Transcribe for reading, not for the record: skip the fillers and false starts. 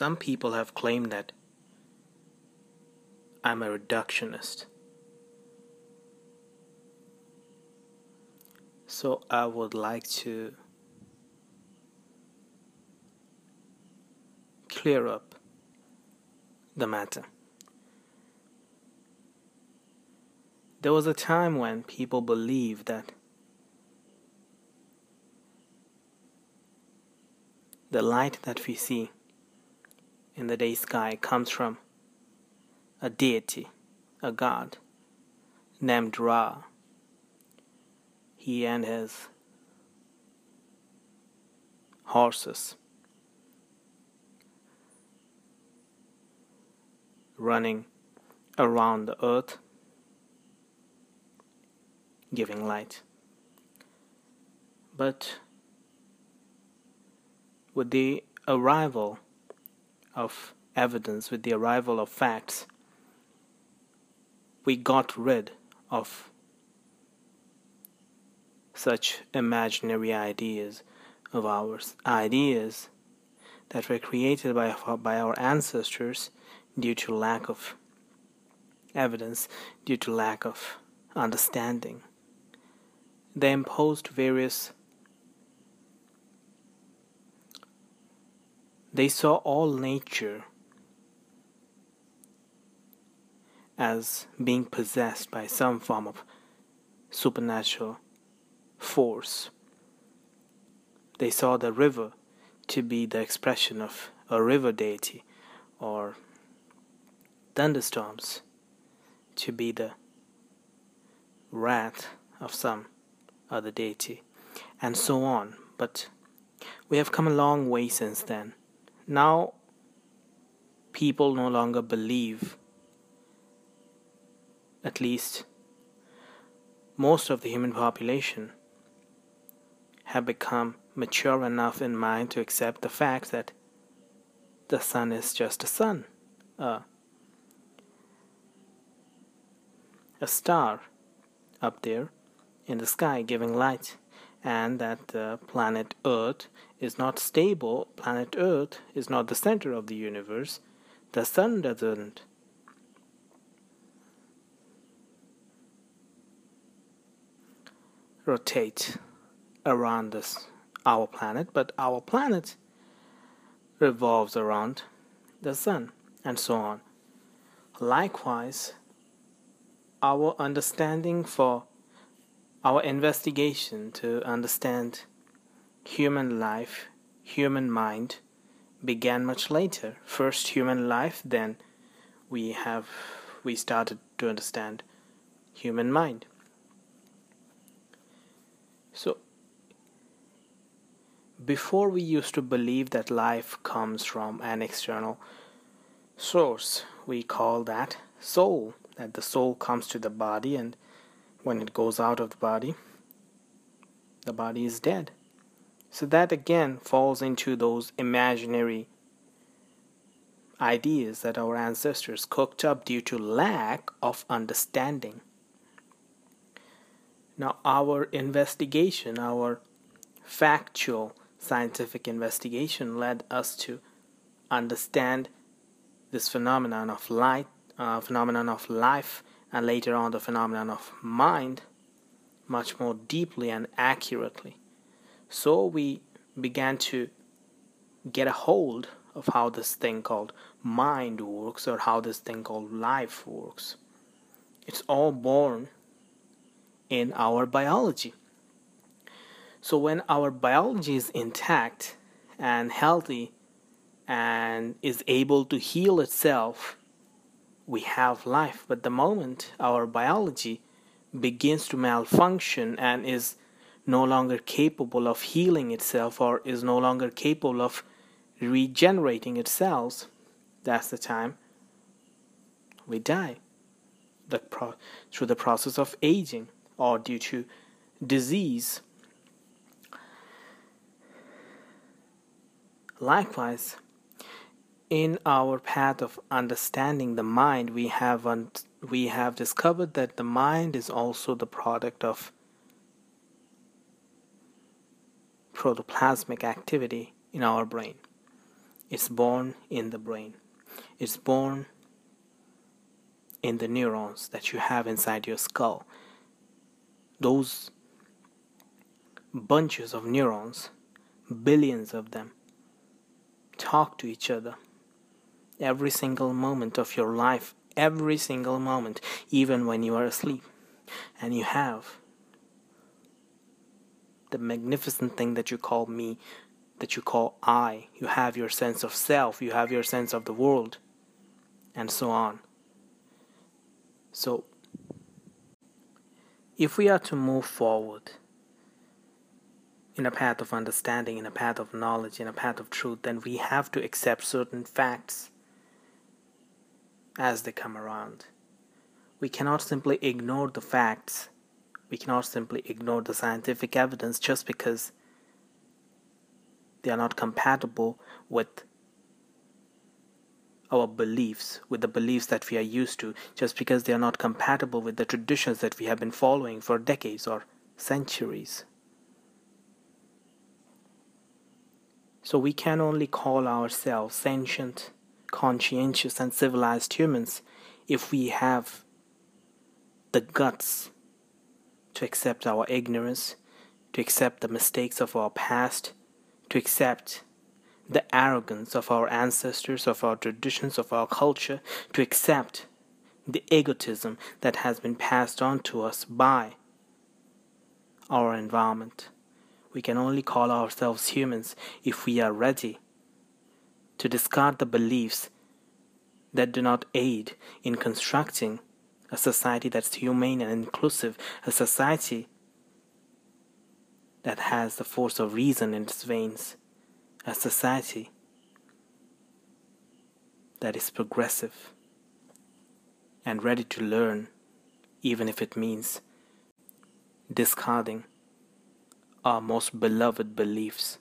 Some people have claimed that I'm a reductionist. So I would like to clear up the matter. There was a time when people believed that the light that we see in the day sky comes from a deity, a god named Ra. He and his horses running around the earth, giving light. But with the arrival of evidence, with the arrival of facts, we got rid of such imaginary ideas of ours, ideas that were created by our ancestors due to lack of evidence, due to lack of understanding. They imposed various... They saw all nature as being possessed by some form of supernatural force. They saw the river to be the expression of a river deity, or thunderstorms to be the wrath of some other deity, and so on. But we have come a long way since then. Now, people no longer believe, at least most of the human population have become mature enough in mind to accept the fact that the sun is just a sun, a star up there in the sky giving light, and that the planet Earth is not stable. Planet Earth is not the center of the universe. The sun doesn't rotate around our planet, but our planet revolves around the sun, and so on. Likewise, our understanding for our investigation to understand human life, human mind, began much later. First human life, then we started to understand human mind. So, before we used to believe that life comes from an external source. We call that soul, that the soul comes to the body, and when it goes out of the body is dead. So that again falls into those imaginary ideas that our ancestors cooked up due to lack of understanding. Now our investigation, our factual scientific investigation, led us to understand this phenomenon of light, phenomenon of life, and later on the phenomenon of mind much more deeply and accurately. So we began to get a hold of how this thing called mind works, or how this thing called life works. It's all born in our biology. So when our biology is intact and healthy and is able to heal itself, we have life. But the moment our biology begins to malfunction and is no longer capable of healing itself, or is no longer capable of regenerating itself, that's the time we die, through the process of aging or due to disease. Likewise, in our path of understanding the mind, we have discovered that the mind is also the product of protoplasmic activity in our brain. is born in the brain. It's born in the neurons that you have inside your skull. Those bunches of neurons, billions of them, talk to each other every single moment of your life, every single moment, even when you are asleep. And you have the magnificent thing that you call me, that you call I. You have your sense of self, you have your sense of the world, and so on. So, if we are to move forward in a path of understanding, in a path of knowledge, in a path of truth, then we have to accept certain facts as they come around. We cannot simply ignore the facts. We cannot simply ignore the scientific evidence just because they are not compatible with our beliefs, with the beliefs that we are used to, just because they are not compatible with the traditions that we have been following for decades or centuries. So we can only call ourselves sentient, conscientious, and civilized humans if we have the guts to accept our ignorance, to accept the mistakes of our past, to accept the arrogance of our ancestors, of our traditions, of our culture, to accept the egotism that has been passed on to us by our environment. We can only call ourselves humans if we are ready to discard the beliefs that do not aid in constructing a society that's humane and inclusive, a society that has the force of reason in its veins, a society that is progressive and ready to learn, even if it means discarding our most beloved beliefs.